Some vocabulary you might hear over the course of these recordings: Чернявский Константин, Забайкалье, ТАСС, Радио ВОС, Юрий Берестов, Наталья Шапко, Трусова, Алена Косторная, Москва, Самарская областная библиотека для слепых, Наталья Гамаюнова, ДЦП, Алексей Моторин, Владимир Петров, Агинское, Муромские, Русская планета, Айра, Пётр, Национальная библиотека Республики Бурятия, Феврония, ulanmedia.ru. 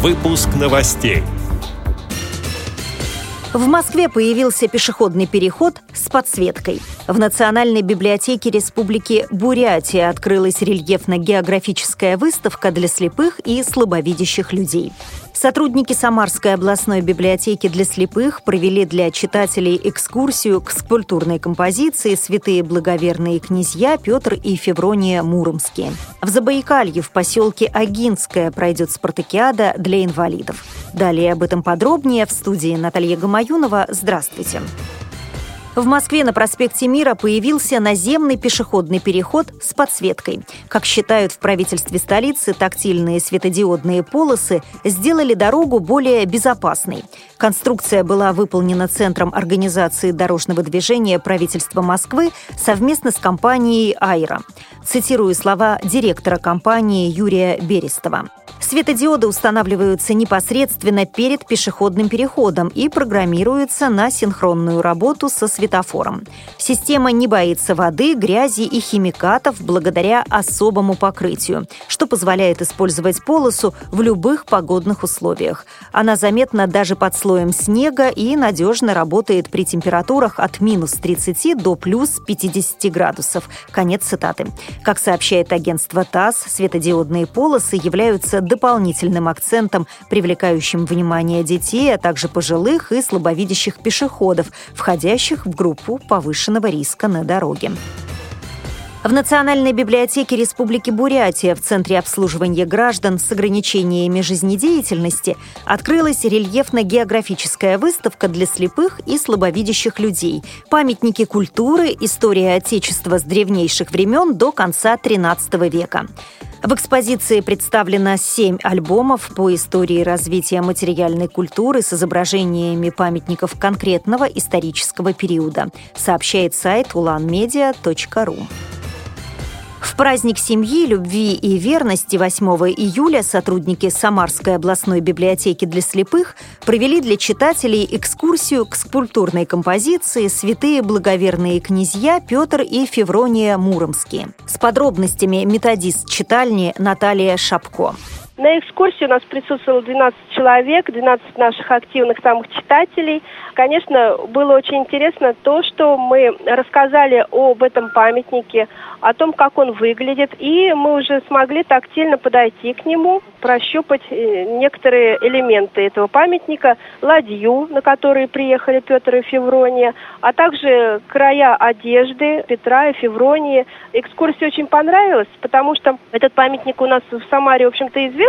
Выпуск новостей. В Москве появился пешеходный переход с подсветкой. В Национальной библиотеке Республики Бурятия открылась рельефно-географическая выставка для слепых и слабовидящих людей. Сотрудники Самарской областной библиотеки для слепых провели для читателей экскурсию к скульптурной композиции «Святые благоверные князья Пётр и Феврония Муромские». В Забайкалье в поселке Агинское пройдет спартакиада для инвалидов. Далее об этом подробнее в студии Наталья Гамаюнова. Здравствуйте. В Москве на проспекте Мира появился наземный пешеходный переход с подсветкой. Как считают в правительстве столицы, тактильные светодиодные полосы сделали дорогу более безопасной. Конструкция была выполнена Центром организации дорожного движения правительства Москвы совместно с компанией «Айра». Цитирую слова директора компании Юрия Берестова. Светодиоды устанавливаются непосредственно перед пешеходным переходом и программируются на синхронную работу со светофором. Система не боится воды, грязи и химикатов благодаря особому покрытию, что позволяет использовать полосу в любых погодных условиях. Она заметна даже под слоем снега и надежно работает при температурах от минус 30 до плюс 50 градусов. Конец цитаты. Как сообщает агентство ТАСС, светодиодные полосы являются дополнительным акцентом, привлекающим внимание детей, а также пожилых и слабовидящих пешеходов, входящих в группу повышенного риска на дороге. В Национальной библиотеке Республики Бурятия в Центре обслуживания граждан с ограничениями жизнедеятельности открылась рельефно-географическая выставка для слепых и слабовидящих людей. Памятники культуры, история Отечества с древнейших времен до конца XIII века. В экспозиции представлено 7 альбомов по истории развития материальной культуры с изображениями памятников конкретного исторического периода, сообщает сайт ulanmedia.ru. В праздник семьи, любви и верности 8 июля сотрудники Самарской областной библиотеки для слепых провели для читателей экскурсию к скульптурной композиции «Святые благоверные князья Пётр и Феврония Муромские». С подробностями методист читальни Наталья Шапко. На экскурсии у нас присутствовало 12 человек, 12 наших активных самых читателей. Конечно, было очень интересно то, что мы рассказали об этом памятнике, о том, как он выглядит. И мы уже смогли тактильно подойти к нему, прощупать некоторые элементы этого памятника. Ладью, на которой приехали Петр и Феврония, а также края одежды Петра и Февронии. Экскурсия очень понравилась, потому что этот памятник у нас в Самаре, в общем-то, известен.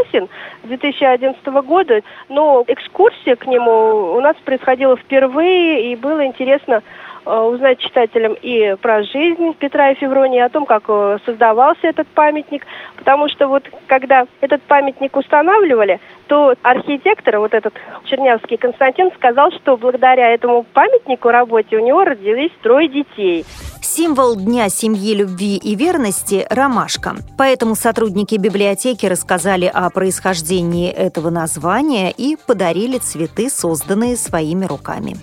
2011 года, но экскурсия к нему у нас происходила впервые, и было интересно узнать читателям и про жизнь Петра и Февронии, о том, как создавался этот памятник, потому что вот когда этот памятник устанавливали, то архитектор, вот этот Чернявский Константин, сказал, что благодаря этому памятнику работе у него родились 3 детей. Символ Дня семьи, любви и верности – ромашка. Поэтому сотрудники библиотеки рассказали о происхождении этого названия и подарили цветы, созданные своими руками.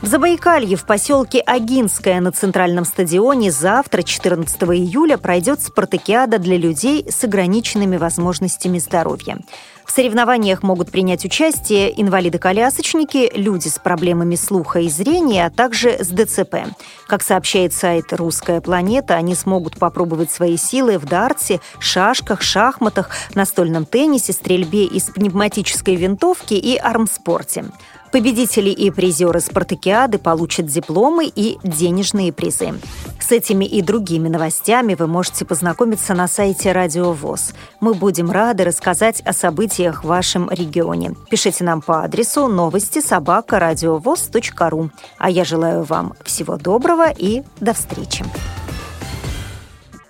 В Забайкалье в поселке Агинское на Центральном стадионе завтра, 14 июля, пройдет спартакиада для людей с ограниченными возможностями здоровья. В соревнованиях могут принять участие инвалиды-колясочники, люди с проблемами слуха и зрения, а также с ДЦП. Как сообщает сайт «Русская планета», они смогут попробовать свои силы в дарте, шашках, шахматах, настольном теннисе, стрельбе из пневматической винтовки и армспорте. Победители и призеры спартакиады получат дипломы и денежные призы. С этими и другими новостями вы можете познакомиться на сайте Радио ВОС. Мы будем рады рассказать о событиях в вашем регионе. Пишите нам по адресу новости@радиовос.ру. А я желаю вам всего доброго и до встречи.